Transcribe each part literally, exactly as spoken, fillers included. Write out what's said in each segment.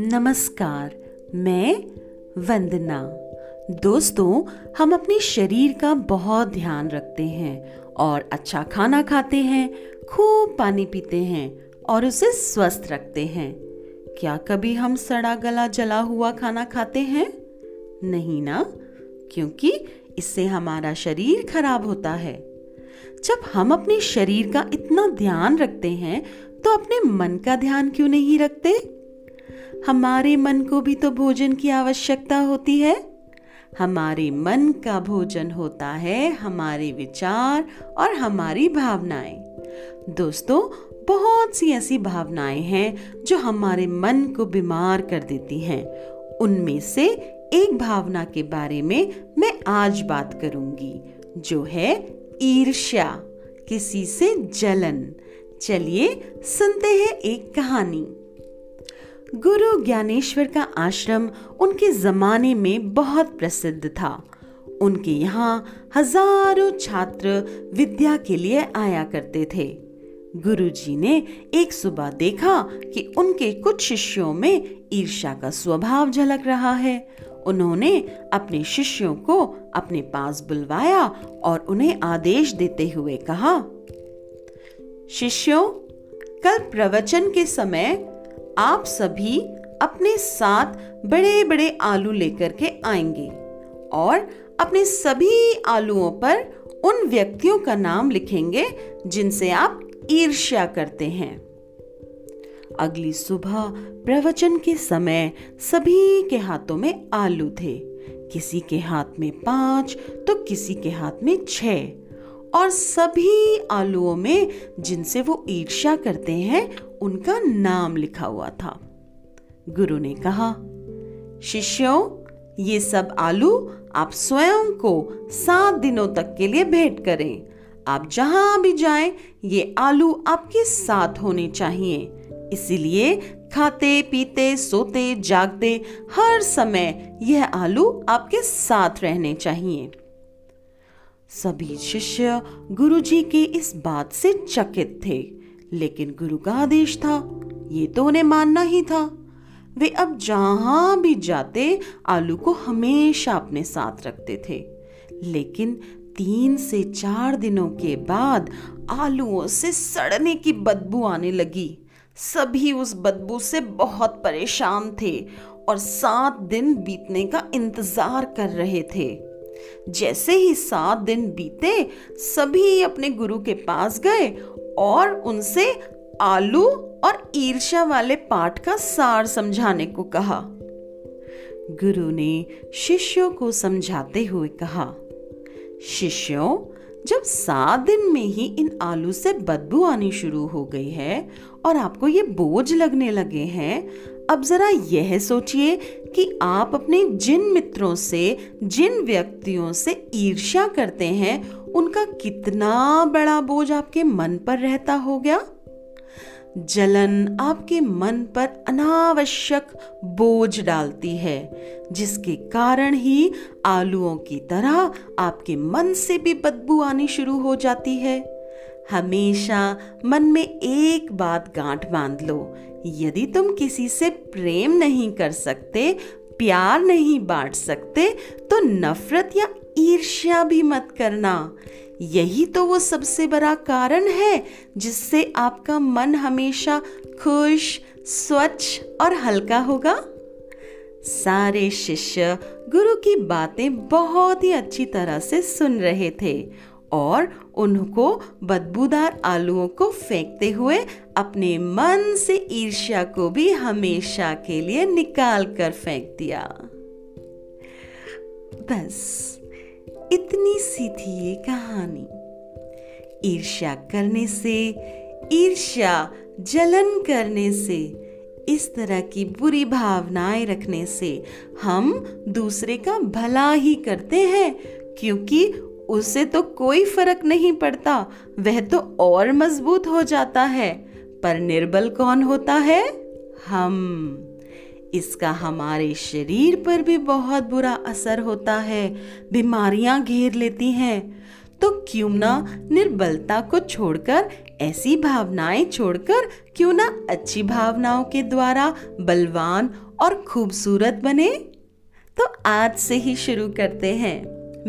नमस्कार, मैं वंदना। दोस्तों, हम अपने शरीर का बहुत ध्यान रखते हैं और अच्छा खाना खाते हैं, खूब पानी पीते हैं और उसे स्वस्थ रखते हैं। क्या कभी हम सड़ा गला जला हुआ खाना खाते हैं? नहीं ना, क्योंकि इससे हमारा शरीर खराब होता है। जब हम अपने शरीर का इतना ध्यान रखते हैं तो अपने मन का ध्यान क्यों नहीं रखते? हमारे मन को भी तो भोजन की आवश्यकता होती है। हमारे मन का भोजन होता है हमारे विचार और हमारी भावनाएं। दोस्तों, बहुत सी ऐसी भावनाएं हैं जो हमारे मन को बीमार कर देती हैं। उनमें से एक भावना के बारे में मैं आज बात करूंगी, जो है ईर्ष्या, किसी से जलन। चलिए सुनते हैं एक कहानी। गुरु ज्ञानेश्वर का आश्रम उनके जमाने में बहुत प्रसिद्ध था। उनके यहाँ हजारों छात्र विद्या के लिए आया करते थे। गुरुजी ने एक सुबह देखा कि उनके कुछ शिष्यों में ईर्ष्या का स्वभाव झलक रहा है। उन्होंने अपने शिष्यों को अपने पास बुलवाया और उन्हें आदेश देते हुए कहा, शिष्यों, कल प्रवचन के समय आप सभी अपने साथ बड़े बड़े आलू लेकर के आएंगे और अपने सभी आलुओं पर उन व्यक्तियों का नाम लिखेंगे जिनसे आप ईर्ष्या करते हैं। अगली सुबह प्रवचन के समय सभी के हाथों में आलू थे। किसी के हाथ में पांच तो किसी के हाथ में छह, और सभी आलुओं में जिनसे वो ईर्ष्या करते हैं उनका नाम लिखा हुआ था। गुरु ने कहा, शिष्यों, ये सब आलू आप स्वयं को सात दिनों तक के लिए भेंट करें। आप जहां भी जाएं, ये आलू आपके साथ होने चाहिए। इसीलिए खाते पीते सोते जागते हर समय यह आलू आपके साथ रहने चाहिए। सभी शिष्य गुरुजी के इस बात से चकित थे, लेकिन गुरु का आदेश था, ये तो उन्हें मानना ही था। वे अब जहां भी जाते आलू को हमेशा अपने साथ रखते थे। लेकिन तीन से चार दिनों के बाद आलूओं से सड़ने की बदबू आने लगी। सभी उस बदबू से बहुत परेशान थे और सात दिन बीतने का इंतजार कर रहे थे। जैसे ही सात दिन बीते, सभी अपने गुरु के पास गए और उनसे आलू और ईर्ष्या वाले पाठ का सार समझाने को कहा। गुरु ने शिष्यों को समझाते हुए कहा, शिष्यों, जब सात दिन में ही इन आलू से बदबू आनी शुरू हो गई है और आपको ये बोझ लगने लगे हैं, अब जरा यह सोचिए कि आप अपने जिन मित्रों से, जिन व्यक्तियों से ईर्ष्या करते हैं, उनका कितना बड़ा बोझ आपके मन पर रहता हो गया। जलन आपके मन पर अनावश्यक बोझ डालती है, जिसके कारण ही आलूओं की तरह आपके मन से भी बदबू आनी शुरू हो जाती है। हमेशा मन में एक बात गांठ बांध लो, यदि तुम किसी से प्रेम नहीं कर सकते, प्यार नहीं बांट सकते, तो नफरत या ईर्ष्या भी मत करना। यही तो वो सबसे बड़ा कारण है जिससे आपका मन हमेशा खुश, स्वच्छ और हल्का होगा। सारे शिष्य गुरु की बातें बहुत ही अच्छी तरह से सुन रहे थे और उनको बदबूदार आलूओं को फेंकते हुए अपने मन से ईर्ष्या को भी हमेशा के लिए निकाल कर फेंक दिया। बस इतनी सी थी ये कहानी। ईर्ष्या करने से, ईर्ष्या जलन करने से, इस तरह की बुरी भावनाएं रखने से हम दूसरे का भला ही करते हैं, क्योंकि उसे तो कोई फर्क नहीं पड़ता, वह तो और मजबूत हो जाता है। पर निर्बल कौन होता है? हम। इसका हमारे शरीर पर भी बहुत बुरा असर होता है, बीमारियां घेर लेती हैं। तो क्यों ना निर्बलता को छोड़कर, ऐसी भावनाएं छोड़कर क्यों ना अच्छी भावनाओं के द्वारा बलवान और खूबसूरत बने। तो आज से ही शुरू करते हैं।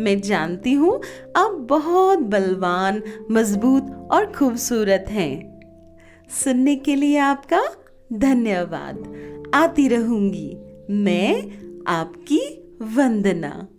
मैं जानती हूँ आप बहुत बलवान, मजबूत और खूबसूरत हैं। सुनने के लिए आपका धन्यवाद। आती रहूंगी मैं, आपकी वंदना।